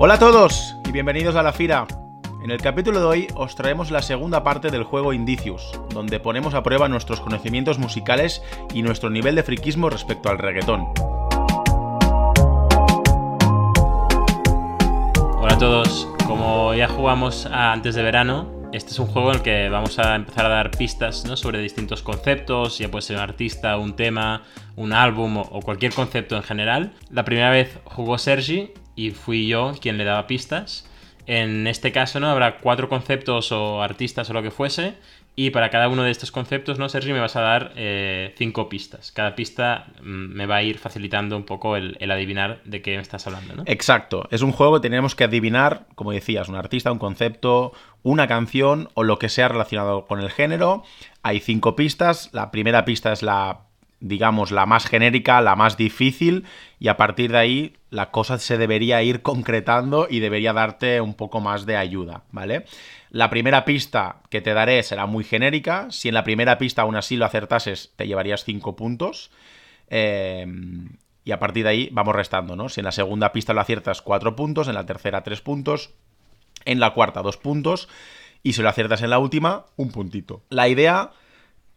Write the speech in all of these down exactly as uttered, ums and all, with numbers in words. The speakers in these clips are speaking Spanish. Hola a todos y bienvenidos a La Fira. En el capítulo de hoy os traemos la segunda parte del juego Indicius, donde ponemos a prueba nuestros conocimientos musicales y nuestro nivel de friquismo respecto al reggaetón. Hola a todos, como ya jugamos antes de verano, este es un juego en el que vamos a empezar a dar pistas, ¿no?, sobre distintos conceptos, ya puede ser un artista, un tema, un álbum o cualquier concepto en general. La primera vez jugó Sergi y fui yo quien le daba pistas. En este caso, ¿no?, habrá cuatro conceptos o artistas o lo que fuese, y para cada uno de estos conceptos, ¿no, Sergi?, me vas a dar eh, cinco pistas. Cada pista me va a ir facilitando un poco el, el adivinar de qué me estás hablando, ¿no? Exacto. Es un juego que tenemos que adivinar, como decías, un artista, un concepto, una canción o lo que sea relacionado con el género. Hay cinco pistas. La primera pista es la, digamos, la más genérica, la más difícil, y a partir de ahí la cosa se debería ir concretando y debería darte un poco más de ayuda, ¿vale? La primera pista que te daré será muy genérica. Si en la primera pista aún así lo acertases, te llevarías cinco puntos. Eh, y a partir de ahí vamos restando, ¿no? Si en la segunda pista lo aciertas, cuatro puntos. En la tercera, tres puntos. En la cuarta, dos puntos. Y si lo aciertas en la última, un puntito. La idea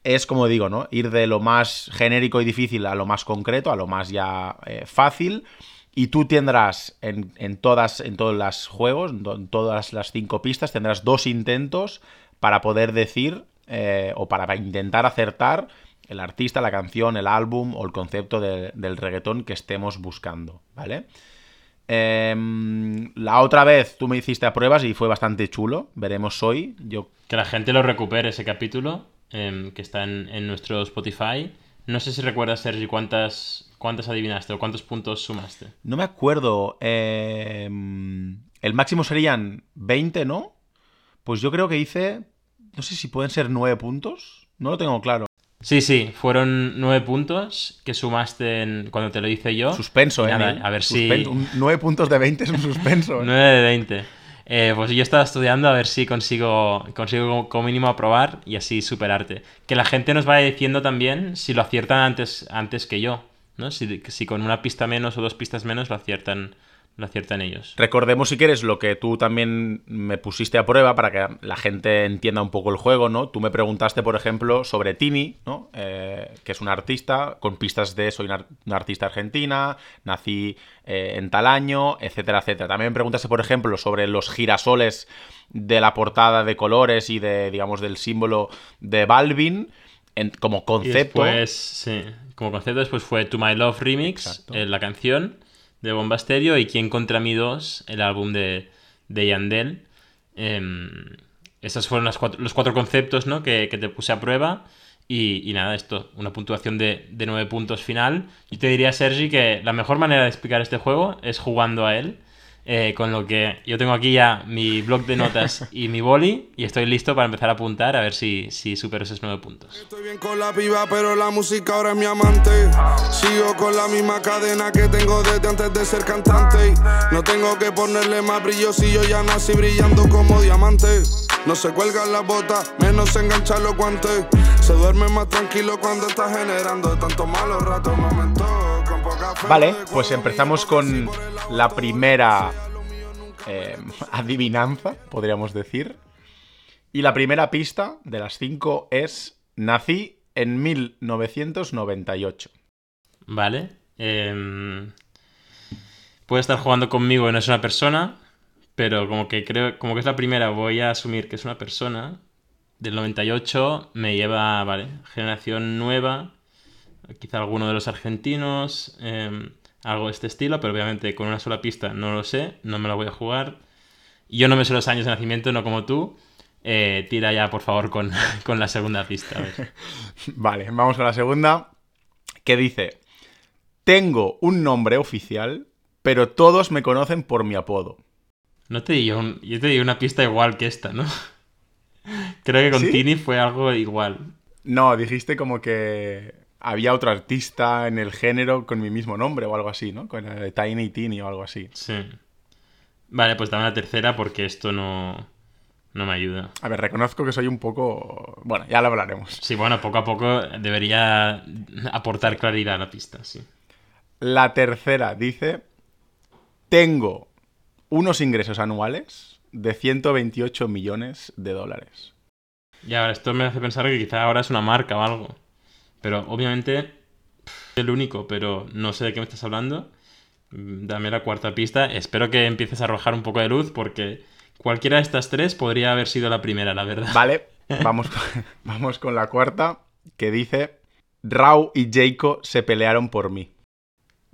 es, como digo, ¿no?, ir de lo más genérico y difícil a lo más concreto, a lo más ya eh, fácil. Y tú tendrás en, en, todas, en todos los juegos, en todas las cinco pistas, tendrás dos intentos para poder decir eh, o para intentar acertar el artista, la canción, el álbum o el concepto de, del reggaetón que estemos buscando, ¿vale? Eh, la otra vez tú me hiciste a pruebas y fue bastante chulo. Veremos hoy. Yo... Que la gente lo recupere, ese capítulo eh, que está en, en nuestro Spotify. No sé si recuerdas, Sergi, cuántas... ¿Cuántas adivinaste o cuántos puntos sumaste? No me acuerdo. Eh, el máximo serían veinte, ¿no? Pues yo creo que hice... No sé si pueden ser nueve puntos. No lo tengo claro. Sí, sí. Fueron nueve puntos que sumaste en, cuando te lo hice yo. Suspenso, ¿eh? Nada, a ver suspenso. Si... nueve puntos de veinte es un suspenso, ¿eh? nueve de veinte. Eh, pues yo estaba estudiando a ver si consigo, consigo como mínimo aprobar y así superarte. Que la gente nos vaya diciendo también si lo aciertan antes, antes que yo, ¿no? Si, si con una pista menos o dos pistas menos lo aciertan, lo aciertan ellos. Recordemos, si quieres, lo que tú también me pusiste a prueba para que la gente entienda un poco el juego, ¿no? Tú me preguntaste, por ejemplo, sobre Tini, ¿no? Eh, que es una artista, con pistas de soy una, una artista argentina, nací eh, en tal año, etcétera, etcétera. También me preguntaste, por ejemplo, sobre los girasoles de la portada de colores y de, digamos, del símbolo de Balvin. En, como concepto. Después, sí, como concepto después fue To My Love Remix, eh, la canción de Bomba Estéreo, y Quién Contra Mí dos, el álbum de, de Yandel. Eh, esos fueron las cuatro, los cuatro conceptos, ¿no?, que, que te puse a prueba. Y, y nada, esto, una puntuación de, de nueve puntos final. Yo te diría, Sergi, que la mejor manera de explicar este juego es jugando a él. Eh, con lo que yo tengo aquí ya mi bloc de notas y mi boli, y estoy listo para empezar a apuntar a ver si, si supero esos nueve puntos. Estoy bien con la piba, pero la música ahora es mi amante. Sigo con la misma cadena que tengo desde antes de ser cantante. No tengo que ponerle más brillo si yo ya nací brillando como diamante. No se cuelgan las botas, menos se enganchan los guantes. Se duerme más tranquilo cuando está generando tantos malos ratos, momentos. Vale, pues empezamos con la primera eh, adivinanza, podríamos decir. Y la primera pista de las cinco es: nací en mil novecientos noventa y ocho. Vale. Eh, puede estar jugando conmigo y no es una persona, pero como que creo, como que es la primera, voy a asumir que es una persona. Del noventa y ocho me lleva, vale, generación nueva. Quizá alguno de los argentinos, eh, algo de este estilo, pero obviamente con una sola pista no lo sé, no me la voy a jugar. Yo no me sé los años de nacimiento, no como tú. Eh, tira ya, por favor, con, con la segunda pista. A ver. Vale, vamos con la segunda, que dice: tengo un nombre oficial, pero todos me conocen por mi apodo. No te di yo, un, yo te di una pista igual que esta, ¿no? Creo que con ¿Sí? Tini fue algo igual. No, dijiste como que... había otro artista en el género con mi mismo nombre o algo así, ¿no? Con el Tiny Tini o algo así. Sí. Vale, pues dame la tercera porque esto no, no me ayuda. A ver, reconozco que soy un poco... Bueno, ya lo hablaremos. Sí, bueno, poco a poco debería aportar claridad a la pista, sí. La tercera dice: tengo unos ingresos anuales de ciento veintiocho millones de dólares. Ya, esto me hace pensar que quizá ahora es una marca o algo. Pero obviamente es el único, pero no sé de qué me estás hablando. Dame la cuarta pista. Espero que empieces a arrojar un poco de luz porque cualquiera de estas tres podría haber sido la primera, la verdad. Vale, vamos con, vamos con la cuarta, que dice: Rauw y Jhayco se pelearon por mí.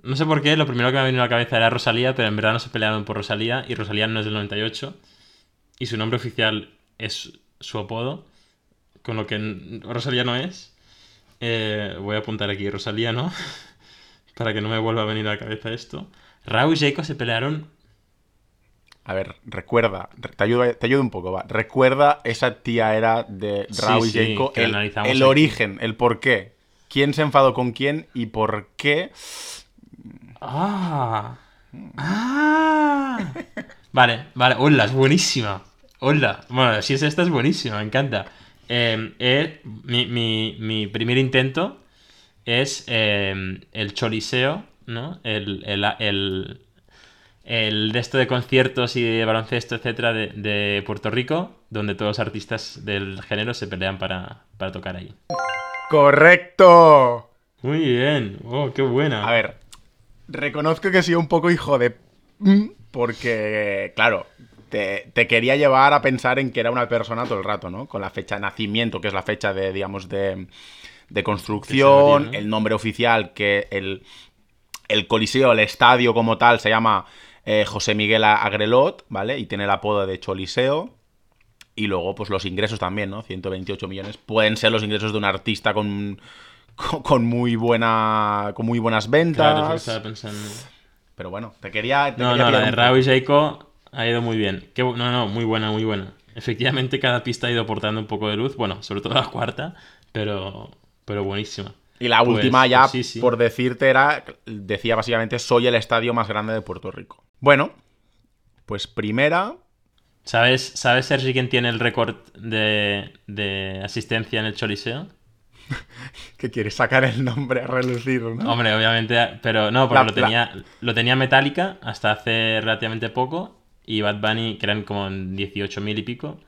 No sé por qué, lo primero que me ha venido a la cabeza era Rosalía, pero en verdad no se pelearon por Rosalía, y Rosalía no es del noventa y ocho, y su nombre oficial es su apodo, con lo que Rosalía no es. Eh, voy a apuntar aquí, Rosalía no, para que no me vuelva a venir a la cabeza esto. Rauw y Jhayco se pelearon... A ver, recuerda, te ayudo, te ayudo un poco, va. Recuerda, esa tía era de Rauw sí, y Jhayco, sí, el, el origen, el por qué. ¿Quién se enfadó con quién y por qué? ¡Ah! ¡Ah! Vale, vale. ¡Hola! Es buenísima. ¡Hola! Bueno, si es esta, es buenísima. Me encanta. Eh, eh, mi, mi, mi primer intento es eh, el Choliseo, ¿no? El, el, el, el de esto de conciertos y de baloncesto, etcétera, de, de Puerto Rico, donde todos los artistas del género se pelean para, para tocar ahí. ¡Correcto! Muy bien. ¡Oh, qué buena! A ver... Reconozco que he sido un poco hijo de... Porque, claro, te, te quería llevar a pensar en que era una persona todo el rato, ¿no? Con la fecha de nacimiento, que es la fecha de, digamos, de, de construcción, sería, ¿no? El nombre oficial, que el, el coliseo, el estadio como tal, se llama eh, José Miguel Agrelot, ¿vale? Y tiene el apodo de Choliseo. Y luego, pues los ingresos también, ¿no? ciento veintiocho millones. Pueden ser los ingresos de un artista con... Con muy buena. Con muy buenas ventas. Claro, eso estaba pensando. Pero bueno, te quería. Te no, quería no, la de Rauw y Jhayco ha ido muy bien. Qué, no, no, muy buena, muy buena. Efectivamente, cada pista ha ido aportando un poco de luz. Bueno, sobre todo la cuarta, pero. Pero buenísima. Y la pues, última, ya, pues, sí, sí. Por decirte, era. Decía básicamente: soy el estadio más grande de Puerto Rico. Bueno, pues primera. ¿Sabes, ¿sabes Sergi, quién tiene el récord de, de asistencia en el Choliseo? Que quiere sacar el nombre a relucir, ¿no? Hombre, obviamente, pero no, porque la, lo, tenía, la... lo tenía Metallica hasta hace relativamente poco y Bad Bunny, que eran como dieciocho mil y pico.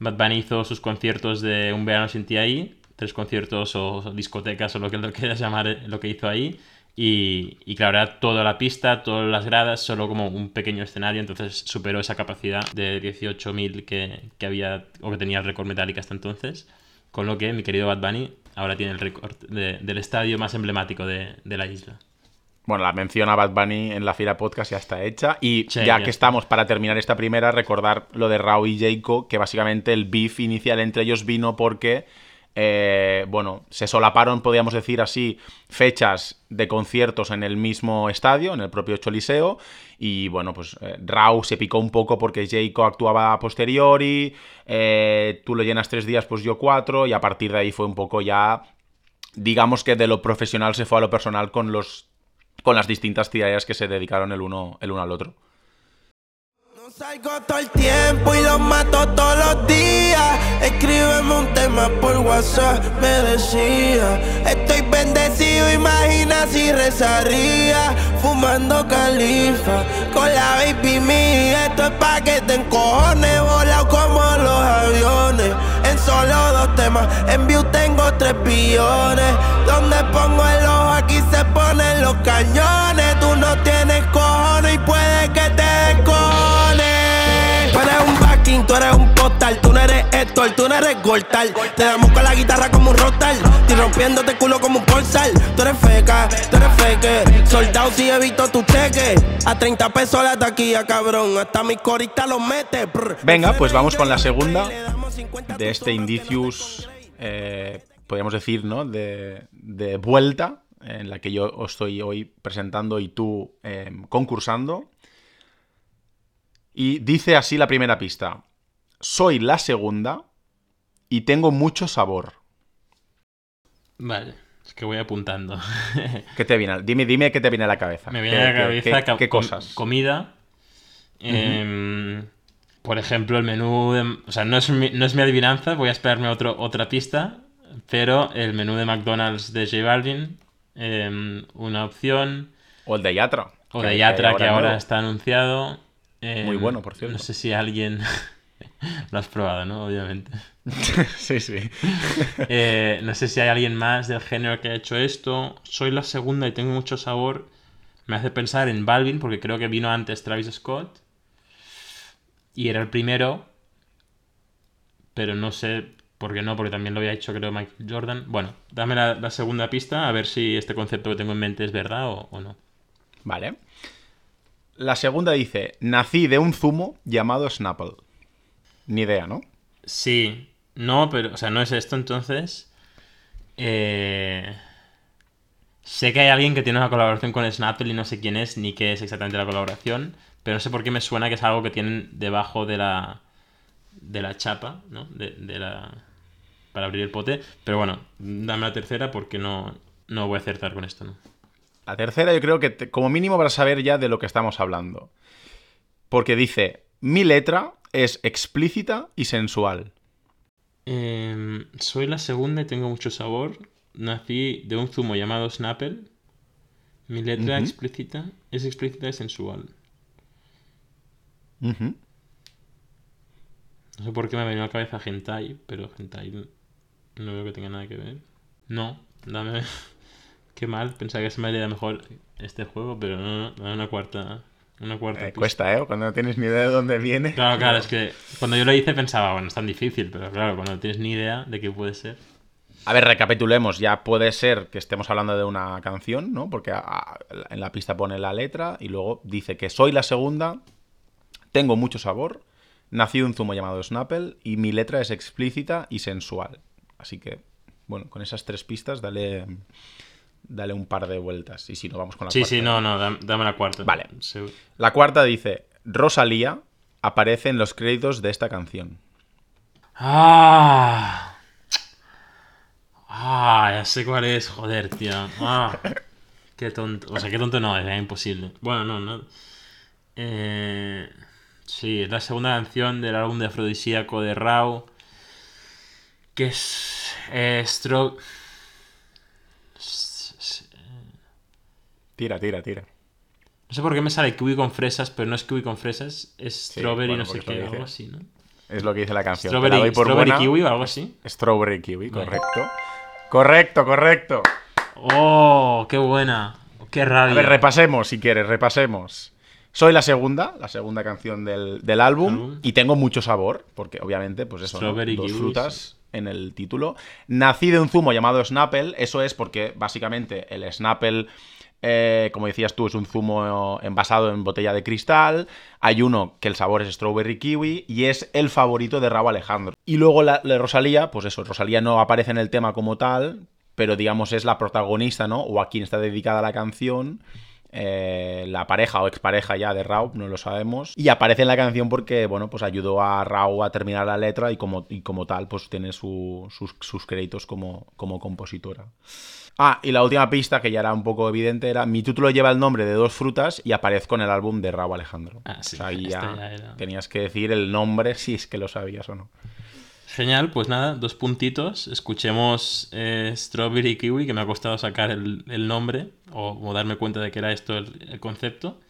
Bad Bunny hizo sus conciertos de Un verano sin ti ahí, tres conciertos o, o discotecas o lo que lo quieras llamar, lo que hizo ahí. Y, y claro, era toda la pista, todas las gradas, solo como un pequeño escenario, entonces superó esa capacidad de dieciocho mil que, que había o que tenía el récord Metallica hasta entonces. Con lo que mi querido Bad Bunny ahora tiene el récord de, del estadio más emblemático de, de la isla. Bueno, la mención a Bad Bunny en la Fira Podcast ya está hecha. Y sí, ya, ya que estamos para terminar esta primera, recordar lo de Rauw y Jhayco, que básicamente el beef inicial entre ellos vino porque, eh, bueno, se solaparon, podríamos decir así, fechas de conciertos en el mismo estadio, en el propio Choliseo. Y bueno, pues eh, Rauw se picó un poco porque Jhayco actuaba a posteriori, eh, tú lo llenas tres días, pues yo cuatro, y a partir de ahí fue un poco ya, digamos que de lo profesional se fue a lo personal con los con las distintas tiras que se dedicaron el uno, el uno al otro. No salgo todo el tiempo y los mato todos los días, escríbeme un tema por WhatsApp, me decía, estoy bendecido, imagina si rezaría, fumando califa, con la baby mía, esto es pa' que te encojones, volado como los aviones, en solo dos temas, en view tengo tres billones, donde pongo el ojo aquí se ponen los cañones, tú no tienes cojones y puede que te tú eres un postal, tú no eres Héctor, tú no eres Gortal. Te damos con la guitarra como un rockstar, estoy rompiéndote el culo como un portal. Tú eres feca, tú eres feque, soldado si he visto tus cheques. A treinta pesos la taquilla, cabrón, hasta mis coristas los metes. Venga, pues vamos con la segunda de este Indicius, eh, podríamos decir, ¿no? De, de vuelta, en la que yo os estoy hoy presentando y tú eh, concursando. Y dice así la primera pista: soy la segunda y tengo mucho sabor. Vale, es que voy apuntando. ¿Qué te viene? Dime, dime qué te viene a la cabeza. Me viene a la cabeza qué, qué, qué cosas. Com- comida. Eh, uh-huh. Por ejemplo, el menú. De, o sea, no es, mi, no es mi adivinanza, voy a esperarme otro, otra pista. Pero el menú de McDonald's de J Balvin, eh, una opción. O el de Yatra. O de Yatra, que ahora, que ahora está anunciado. Eh, Muy bueno, por cierto. No sé si alguien... Lo has probado, ¿no? Obviamente. Sí, sí. Eh, no sé si hay alguien más del género que ha hecho esto. Soy la segunda y tengo mucho sabor. Me hace pensar en Balvin, porque creo que vino antes Travis Scott. Y era el primero. Pero no sé por qué no, porque también lo había hecho, creo, Michael Jordan. Bueno, dame la, la segunda pista, a ver si este concepto que tengo en mente es verdad o, o no. Vale. La segunda dice, nací de un zumo llamado Snapple. Ni idea, ¿no? Sí. No, pero... O sea, no es esto, entonces... Eh... Sé que hay alguien que tiene una colaboración con Snapple y no sé quién es ni qué es exactamente la colaboración, pero no sé por qué me suena que es algo que tienen debajo de la... de la chapa, ¿no? De, de la... para abrir el pote. Pero bueno, dame la tercera porque no, no voy a acertar con esto, ¿no? La tercera yo creo que te, como mínimo para saber ya de lo que estamos hablando. Porque dice... Mi letra... es explícita y sensual. Eh, soy la segunda y tengo mucho sabor. Nací de un zumo llamado Snapple. Mi letra uh-huh. explícita es explícita y sensual. Uh-huh. No sé por qué me ha venido a la cabeza hentai, pero hentai no veo que tenga nada que ver. No, dame... Qué mal, pensaba que se me haría mejor este juego, pero no, no, dame una cuarta... Una cuarta eh, cuesta, ¿eh? Cuando no tienes ni idea de dónde viene. Claro, claro, es que cuando yo lo hice pensaba, bueno, es tan difícil, pero claro, cuando no tienes ni idea de qué puede ser. A ver, recapitulemos, ya puede ser que estemos hablando de una canción, ¿no? Porque a, a, en la pista pone la letra y luego dice que soy la segunda, tengo mucho sabor, nací de un zumo llamado Snapple y mi letra es explícita y sensual. Así que, bueno, con esas tres pistas dale... Dale un par de vueltas. Y si no, vamos con la sí, cuarta. Sí, sí, no, no, dame, dame la cuarta. Vale. Seguro. La cuarta dice, Rosalía aparece en los créditos de esta canción. ¡Ah! ¡Ah! Ya sé cuál es, joder, tío. ¡Ah! ¡Qué tonto! O sea, qué tonto no, es imposible. Bueno, no, no. Eh... Sí, es la segunda canción del álbum de Afrodisíaco de Rauw. Que es... Eh, Stroke... Tira, tira, tira. No sé por qué me sale kiwi con fresas, pero no es kiwi con fresas, es sí, strawberry, bueno, no sé qué, algo así, ¿no? Es lo que dice la canción. Strawberry, la strawberry kiwi o algo así. Strawberry kiwi, vale. Correcto. Correcto, correcto. ¡Oh, qué buena! ¡Qué rabia! A ver, repasemos si quieres, repasemos. Soy la segunda, la segunda canción del, del álbum, ¿Album? y tengo mucho sabor, porque obviamente, pues eso, ¿no? Dos kiwi, frutas... Sí. En el título. Nací de un zumo llamado Snapple. Eso es porque, básicamente, el Snapple, eh, como decías tú, es un zumo envasado en botella de cristal. Hay uno que el sabor es Strawberry Kiwi y es el favorito de Rauw Alejandro. Y luego la, la Rosalía, pues eso, Rosalía no aparece en el tema como tal, pero digamos es la protagonista, ¿no? O a quien está dedicada la canción. Eh, la pareja o expareja ya de Rauw, no lo sabemos, y aparece en la canción porque, bueno, pues ayudó a Rauw a terminar la letra y como, y como tal, pues tiene su, sus, sus créditos como, como compositora. Ah, y la última pista, que ya era un poco evidente, era mi título lleva el nombre de dos frutas y aparezco en el álbum de Rauw Alejandro. Ah, sí, o sea, ahí ya, ya era... tenías que decir el nombre si es que lo sabías o no. Genial, pues nada, dos puntitos. Escuchemos eh, Strawberry Kiwi, que me ha costado sacar el, el nombre o, o darme cuenta de que era esto el, el concepto.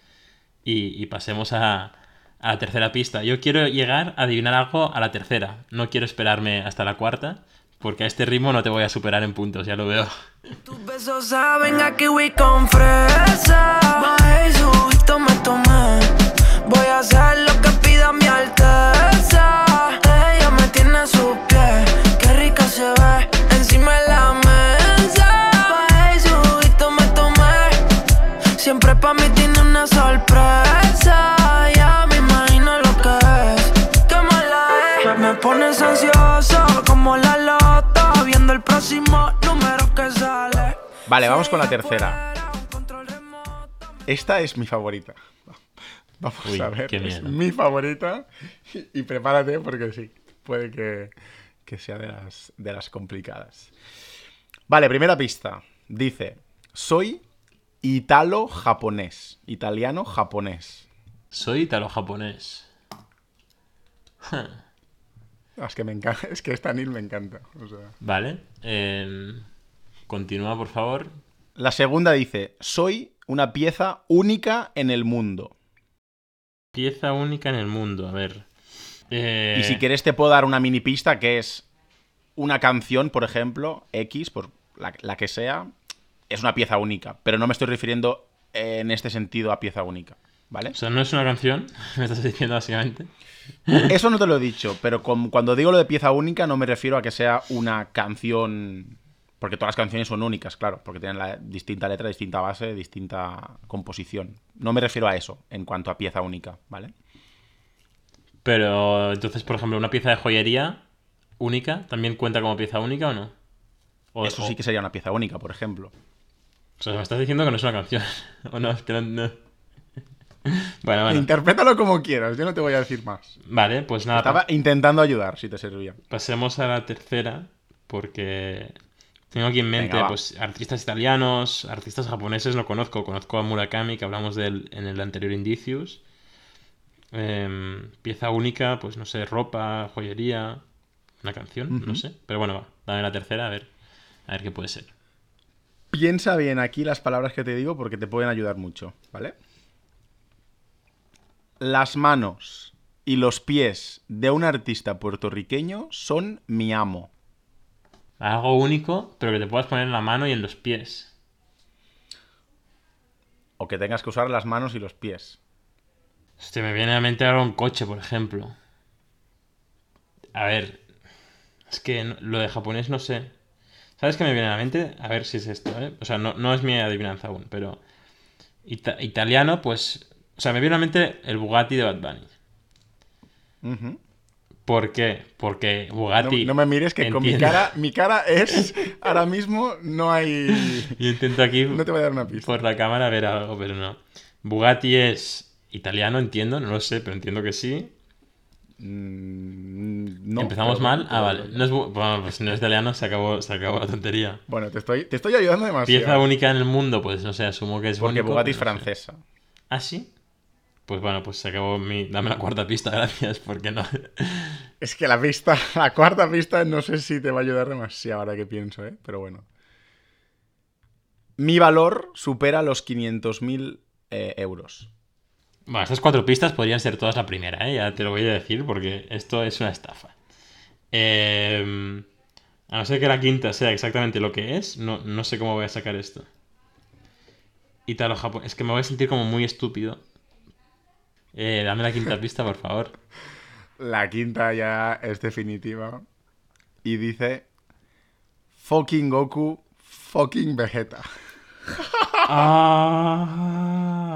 Y, y pasemos a, a la tercera pista. Yo quiero llegar a adivinar algo a la tercera. No quiero esperarme hasta la cuarta, porque a este ritmo no te voy a superar en puntos, ya lo veo. Tus besos saben a kiwi con fresa. Jesucristo me tomé. Voy a hacer lo que pida mi alteza. Su pie, qué rica se ve encima de la mesa. Pa' eso juguito me tomé. Siempre pa' mí tiene una sorpresa. Ya me imagino lo que es. Qué mala es. Me pones ansioso como la loto, viendo el próximo número que sale. Vale, vamos con la tercera. Esta es mi favorita. Vamos Uy, a ver, qué miedo. Es mi favorita. Y, y prepárate porque sí. Puede que, que sea de las, de las complicadas. Vale, primera pista. Dice, soy italo-japonés. Italiano-japonés. Soy italo-japonés. No, es que me encanta. Es que esta Nil me encanta. O sea. Vale. Eh, continúa, por favor. La segunda dice, soy una pieza única en el mundo. Pieza única en el mundo, a ver. Eh... Y si querés te puedo dar una mini pista, que es una canción, por ejemplo, X, por la, la que sea, es una pieza única, pero no me estoy refiriendo en este sentido a pieza única, ¿vale? O sea, no es una canción, me estás diciendo básicamente. Eso no te lo he dicho, pero con, cuando digo lo de pieza única no me refiero a que sea una canción, porque todas las canciones son únicas, claro, porque tienen la distinta letra, distinta base, distinta composición. No me refiero a eso en cuanto a pieza única, ¿vale? Pero entonces, por ejemplo, una pieza de joyería única, ¿también cuenta como pieza única o no? O, eso o... sí que sería una pieza única, por ejemplo. O sea, me estás diciendo que no es una canción. O no, es que no... no. Bueno, bueno. Interprétalo como quieras, yo no te voy a decir más. Vale, pues nada. Estaba pa... intentando ayudar, si te servía. Pasemos a la tercera, porque tengo aquí en mente, venga, pues, artistas italianos, artistas japoneses, no conozco. Conozco a Murakami, que hablamos de él en el anterior Indicios. Eh, pieza única, pues no sé, ropa, joyería, una canción, uh-huh. no sé. Pero bueno, va, dame la tercera, a ver, a ver qué puede ser. Piensa bien aquí las palabras que te digo porque te pueden ayudar mucho, ¿vale? Las manos y los pies de un artista puertorriqueño son mi amo. Algo único, pero que te puedas poner en la mano y en los pies. O que tengas que usar las manos y los pies. Hostia, me viene a la mente ahora un coche, por ejemplo. A ver, es que no, lo de japonés no sé. ¿Sabes qué me viene a la mente? A ver si es esto, ¿eh? O sea, no, no es mi adivinanza aún, pero... Ita- italiano, pues... O sea, me viene a la mente el Bugatti de Bad Bunny. Uh-huh. ¿Por qué? Porque Bugatti... No, no me mires que entiendo. Con mi cara... Mi cara es... Ahora mismo no hay... Yo intento aquí... No te voy a dar una pista. Por la cámara a ver algo, pero no. Bugatti es... Italiano, entiendo, no lo sé, pero entiendo que sí. Mm, no, Empezamos claro, mal. Ah, vale. No es, bueno, pues no es italiano, se acabó, se acabó la tontería. Bueno, te estoy, te estoy ayudando demasiado. Pieza única en el mundo, pues no sé, asumo que es porque único. Porque Bugatti es francesa. No sé. ¿Ah, sí? Pues bueno, pues se acabó mi... Dame la cuarta pista, gracias, porque no... Es que la pista, la cuarta pista no sé si te va a ayudar demasiado ahora que pienso, ¿eh? Pero bueno. Mi valor supera los quinientos mil eh, euros. Bueno, estas cuatro pistas podrían ser todas la primera, ¿eh? Ya te lo voy a decir porque esto es una estafa. Eh, a no ser que la quinta sea exactamente lo que es, no, no sé cómo voy a sacar esto. Italo-japonés. Es que me voy a sentir como muy estúpido. Eh, dame la quinta pista, por favor. La quinta ya es definitiva. Y dice... Fucking Goku, fucking Vegeta. ¡Ah!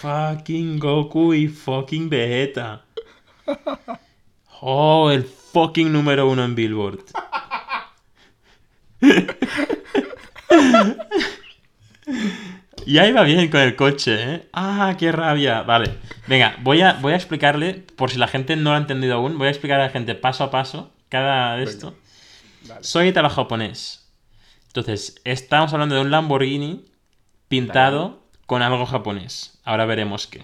Fucking Goku y fucking Vegeta. Oh, el fucking número uno en Billboard. Y ahí va bien con el coche, ¿eh? Ah, qué rabia. Vale, venga, voy a, voy a explicarle, por si la gente no lo ha entendido aún, voy a explicar a la gente paso a paso cada de esto. Soy italo-japonés. Entonces, estamos hablando de un Lamborghini pintado... con algo japonés. Ahora veremos qué.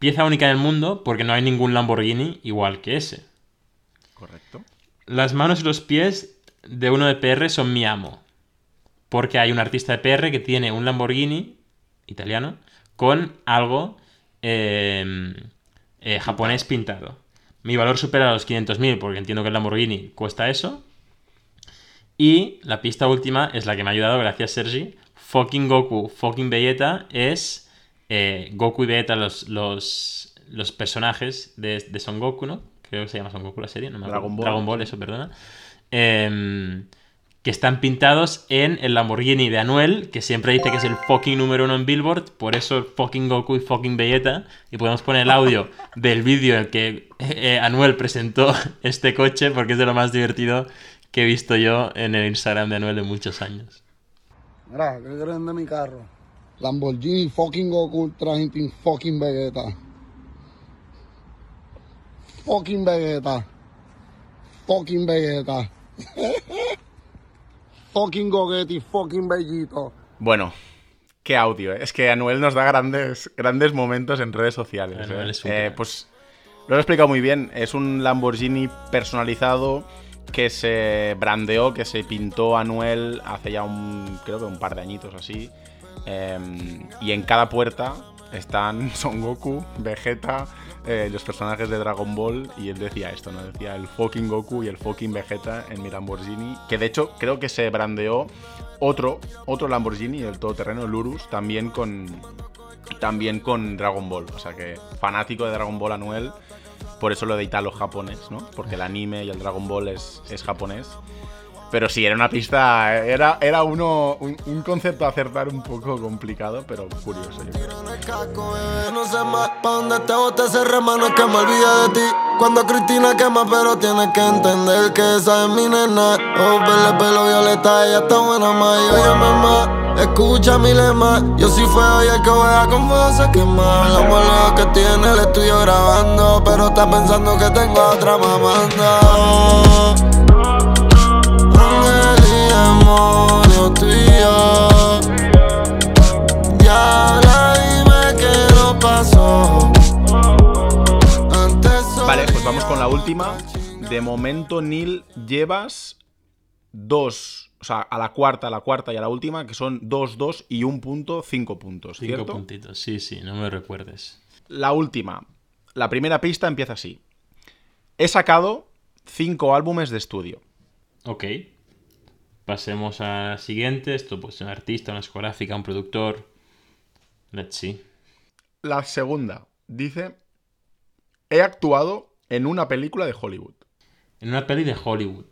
Pieza única en el mundo, porque no hay ningún Lamborghini igual que ese. Correcto. Las manos y los pies de uno de P R son mi amo. Porque hay un artista de P R que tiene un Lamborghini italiano con algo eh, eh, japonés pintado. Mi valor supera los quinientos mil, porque entiendo que el Lamborghini cuesta eso. Y la pista última es la que me ha ayudado, gracias Sergi. Fucking Goku, fucking Vegeta es eh, Goku y Vegeta los, los, los personajes de, de Son Goku, ¿no? Creo que se llama Son Goku la serie, no me acuerdo. Dragon Ball. Dragon Ball, eso, perdona. Eh, que están pintados en el Lamborghini de Anuel, que siempre dice que es el fucking número uno en Billboard, por eso fucking Goku y fucking Vegeta. Y podemos poner el audio del vídeo en el que eh, Anuel presentó este coche, porque es de lo más divertido que he visto yo en el Instagram de Anuel de muchos años. Mira, que quiero vender mi carro. Lamborghini fucking Goku Ultra Instinct fucking Vegeta. Fucking Vegeta. Fucking Vegeta. Fucking Gogetti, fucking Bellito. Bueno, qué audio, ¿eh? Es que Anuel nos da grandes, grandes momentos en redes sociales. Anuel, ¿eh? Es un... eh, pues lo he explicado muy bien. Es un Lamborghini personalizado... que se brandeó, que se pintó Anuel hace ya un, creo que un par de añitos así, eh, y en cada puerta están Son Goku, Vegeta, eh, los personajes de Dragon Ball, y él decía esto, ¿no? Decía el fucking Goku y el fucking Vegeta en mi Lamborghini, que de hecho creo que se brandeó otro, otro Lamborghini, el todoterreno, el Urus, también con, también con Dragon Ball. O sea que fanático de Dragon Ball Anuel, por eso lo de italo-japonés, ¿no? Porque el anime y el Dragon Ball es, es japonés. Pero sí, era una pista, era, era uno, un, un concepto a acertar un poco complicado, pero curioso. Yo creo. No sé más para dónde te bote ese remano que me olvida de ti. Cuando Cristina quema, pero tienes que entender que esa es mi nena. Oh, verle pelo violeta, ella está buena más. Y oye, mamá, escucha mi lema. Yo sí feo y el que juega con fuego se quema. La muela que tiene el estudio grabando, pero está pensando que tengo otra mamanda. Oh. Demonio tuyo, ya la dime que no pasó. Vale, pues vamos con la última. De momento, Nil, llevas dos, o sea, a la cuarta, a la cuarta y a la última, que son dos, dos y un punto, cinco puntos, ¿cierto? Cinco puntitos, sí, sí, no me recuerdes. La última, la primera pista empieza así. He sacado cinco álbumes de estudio. Ok. Pasemos a la siguiente. Esto puede ser un artista, una discográfica, un productor. Let's see. La segunda dice: he actuado en una película de Hollywood. En una peli de Hollywood.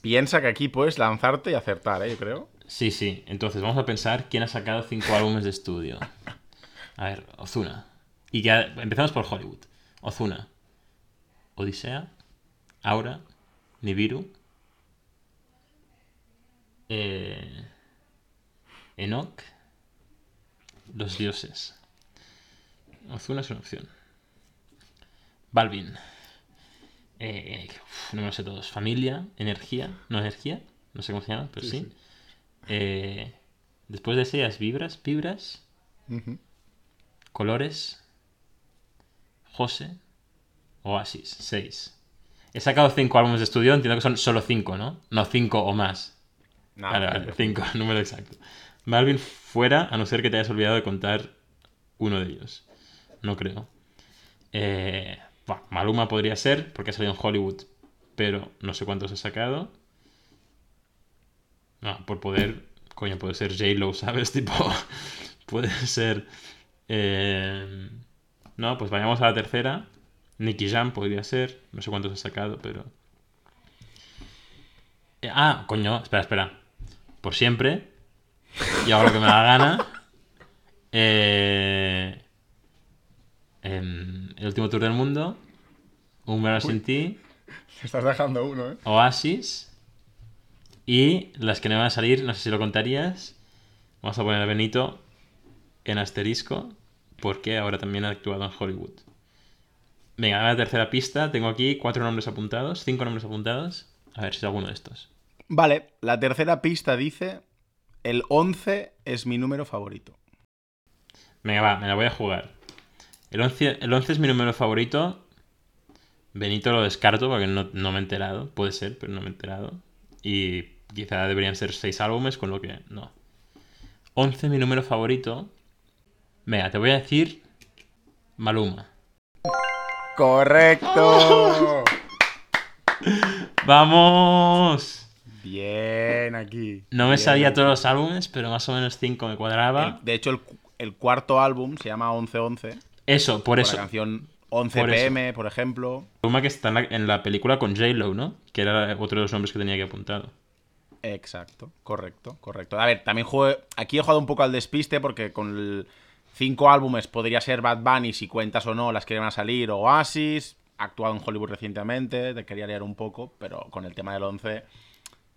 Piensa que aquí puedes lanzarte y acertar, ¿eh? Yo creo. Sí, sí. Entonces vamos a pensar quién ha sacado cinco álbumes de estudio. A ver, Ozuna. Y ya empezamos por Hollywood. Ozuna. Odisea. Aura. Nibiru. Eh, Enoch. Los dioses. Ozuna es una opción. Balvin. Eh, uf, no me lo sé todos. Familia. Energía. No, energía. No sé cómo se llama, pero sí. sí. sí. Eh, después de ellas, vibras. Vibras. Uh-huh. Colores. José. Oasis. Seis. He sacado cinco álbumes de estudio. Entiendo que son solo cinco, ¿no? No, cinco o más. No, vale, vale, cinco, número exacto. Balvin fuera, a no ser que te hayas olvidado de contar uno de ellos. No creo. Eh, bah, Maluma podría ser, porque ha salido en Hollywood, pero no sé cuántos ha sacado. No, por poder, coño, puede ser J-Lo, ¿sabes? Tipo, puede ser... Eh, no, pues vayamos a la tercera. Nicky Jam podría ser, no sé cuántos ha sacado, pero... Eh, ah, coño, espera, espera. Por siempre. Y ahora que me da gana. Eh, eh, el último tour del mundo. Un verano sin ti. Te estás dejando uno, ¿eh? Oasis. Y las que no van a salir, no sé si lo contarías. Vamos a poner a Benito en asterisco. Porque ahora también ha actuado en Hollywood. Venga, la tercera pista. Tengo aquí cuatro nombres apuntados, cinco nombres apuntados. A ver si es alguno de estos. Vale, la tercera pista dice: el once es mi número favorito. Venga, va, me la voy a jugar. El once, el once es mi número favorito. Benito lo descarto porque no, no me he enterado. Puede ser, pero no me he enterado. Y quizá deberían ser seis álbumes, con lo que no. once es mi número favorito. Venga, te voy a decir Maluma. ¡Correcto! ¡Vamos! Bien, aquí. No me bien, sabía aquí. Todos los álbumes, pero más o menos cinco me cuadraba. El, de hecho, el, el cuarto álbum se llama once once. Eso, por eso. La canción once P M, por ejemplo. Maluma que está en la, en la película con J-Lo, ¿no? Que era otro de los nombres que tenía que apuntado. Exacto, correcto, correcto. A ver, también jugué, aquí he jugado un poco al despiste porque con el cinco álbumes podría ser Bad Bunny, si cuentas o no las que van a salir, o Oasis... Ha actuado en Hollywood recientemente, te quería liar un poco, pero con el tema del once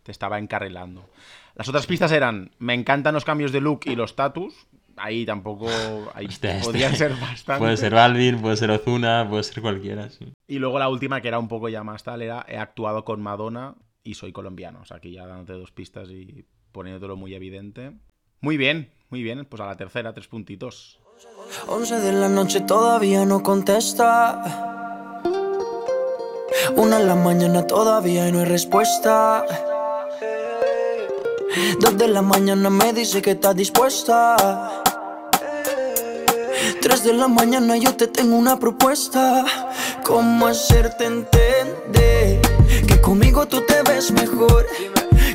te estaba encarrilando. Las otras pistas eran: me encantan los cambios de look y los tatus. Ahí tampoco... Ahí este, podían este. ser bastante. Puede ser Balvin, puede ser Ozuna, puede ser cualquiera, sí. Y luego la última, que era un poco ya más tal, era: he actuado con Madonna y soy colombiano. O sea, aquí ya dándote dos pistas y poniéndotelo muy evidente. Muy bien, muy bien. Pues a la tercera, tres puntitos. once de la noche todavía no contesta. Una en la mañana todavía no hay respuesta. Dos de la mañana me dice que está dispuesta. Tres de la mañana yo te tengo una propuesta. ¿Cómo hacerte entender que conmigo tú te ves mejor?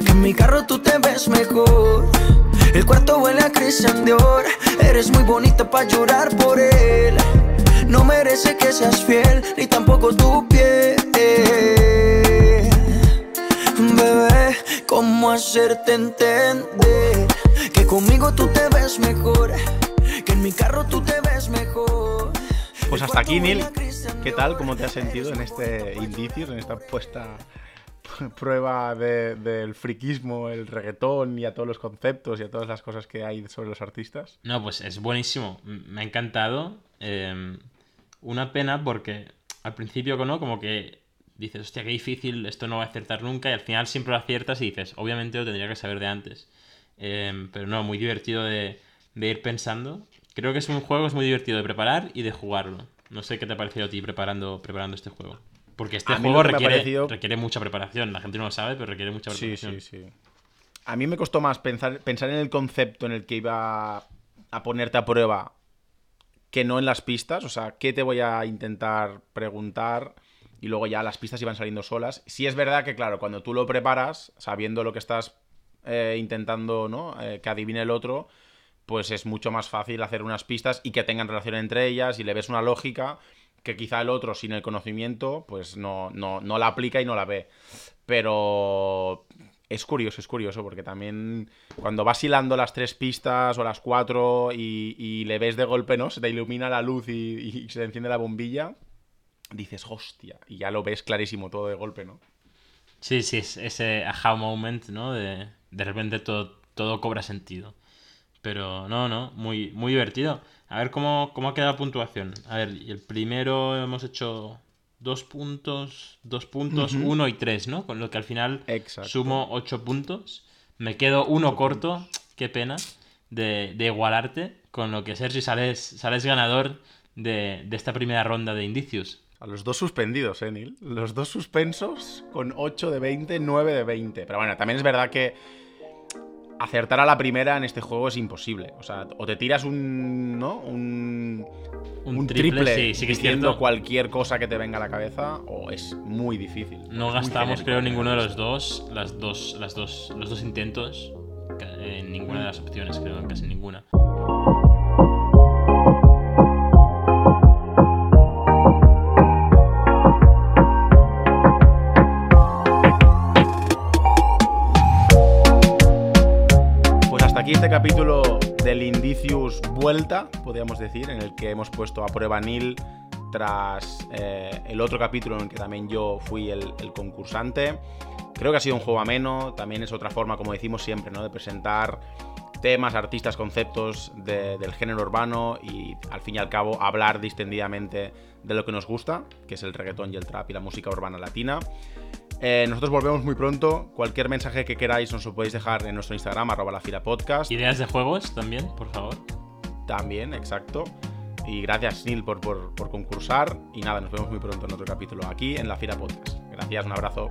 Que en mi carro tú te ves mejor. El cuarto huele a Christian Dior. Eres muy bonita para llorar por él. No merece que seas fiel, ni tampoco tu piel. Bebé, ¿cómo hacerte entender que conmigo tú te ves mejor? Que en mi carro tú te ves mejor. Pues hasta aquí, Nil. ¿Qué tal? ¿Cómo te has sentido en este indicios, en esta puesta prueba de, del friquismo, el reggaetón y a todos los conceptos y a todas las cosas que hay sobre los artistas? No, pues es buenísimo. Me ha encantado. Eh, una pena porque al principio, ¿no? Como que dices, hostia, qué difícil, esto no va a acertar nunca, y al final siempre lo aciertas y dices, obviamente lo tendría que saber de antes. Eh, pero no, muy divertido de, de ir pensando. Creo que es un juego, es muy divertido de preparar y de jugarlo. No sé qué te ha parecido a ti preparando, preparando este juego. Porque este juego requiere, parecido... requiere mucha preparación. La gente no lo sabe, pero requiere mucha preparación. Sí, sí, sí. A mí me costó más pensar, pensar en el concepto en el que iba a ponerte a prueba que no en las pistas. O sea, ¿qué te voy a intentar preguntar? Y luego ya las pistas iban saliendo solas. Sí es verdad que, claro, cuando tú lo preparas, sabiendo lo que estás eh, intentando, ¿no? Eh, que adivine el otro, pues es mucho más fácil hacer unas pistas y que tengan relación entre ellas y le ves una lógica que quizá el otro, sin el conocimiento, pues no, no, no la aplica y no la ve. Pero es curioso, es curioso, porque también cuando vas hilando las tres pistas o las cuatro y, y le ves de golpe, ¿no? Se te ilumina la luz y, y se te enciende la bombilla, dices, hostia, y ya lo ves clarísimo todo de golpe, ¿no? Sí, sí, es ese aha moment, ¿no? De, de repente todo, todo cobra sentido. Pero no, no, muy, muy divertido. A ver cómo, cómo ha quedado la puntuación. A ver, el primero hemos hecho dos puntos, dos puntos, uh-huh. uno y tres, ¿no? Con lo que al final exacto. Sumo ocho puntos. Me quedo uno ocho corto, puntos. Qué pena, de, de igualarte. Con lo que, Sergi, sales, sales ganador de, de esta primera ronda de indicios. A los dos suspendidos, ¿eh, Nil? Los dos suspensos con ocho de veinte, nueve de veinte. Pero bueno, también es verdad que acertar a la primera en este juego es imposible. O sea, o te tiras un, ¿no? Un, un, un triple, triple sí, sí que diciendo es cualquier cosa que te venga a la cabeza, o es muy difícil. No gastamos, creo, ninguno de los dos, las dos, las dos, los dos intentos, en ninguna de las opciones, creo, en casi ninguna. Aquí este capítulo del Indicius Vuelta, podríamos decir, en el que hemos puesto a prueba a Nil tras eh, el otro capítulo en el que también yo fui el, el concursante. Creo que ha sido un juego ameno, también es otra forma, como decimos siempre, ¿no? De presentar temas, artistas, conceptos de, del género urbano y, al fin y al cabo, hablar distendidamente de lo que nos gusta, que es el reggaetón y el trap y la música urbana latina. Eh, nosotros volvemos muy pronto. Cualquier mensaje que queráis nos lo podéis dejar en nuestro Instagram, arroba lafilapodcast. Ideas de juegos también, por favor. También, exacto. Y gracias, Nil, por, por, por concursar. Y nada, nos vemos muy pronto en otro capítulo aquí en La Fila Podcast. Gracias, un abrazo.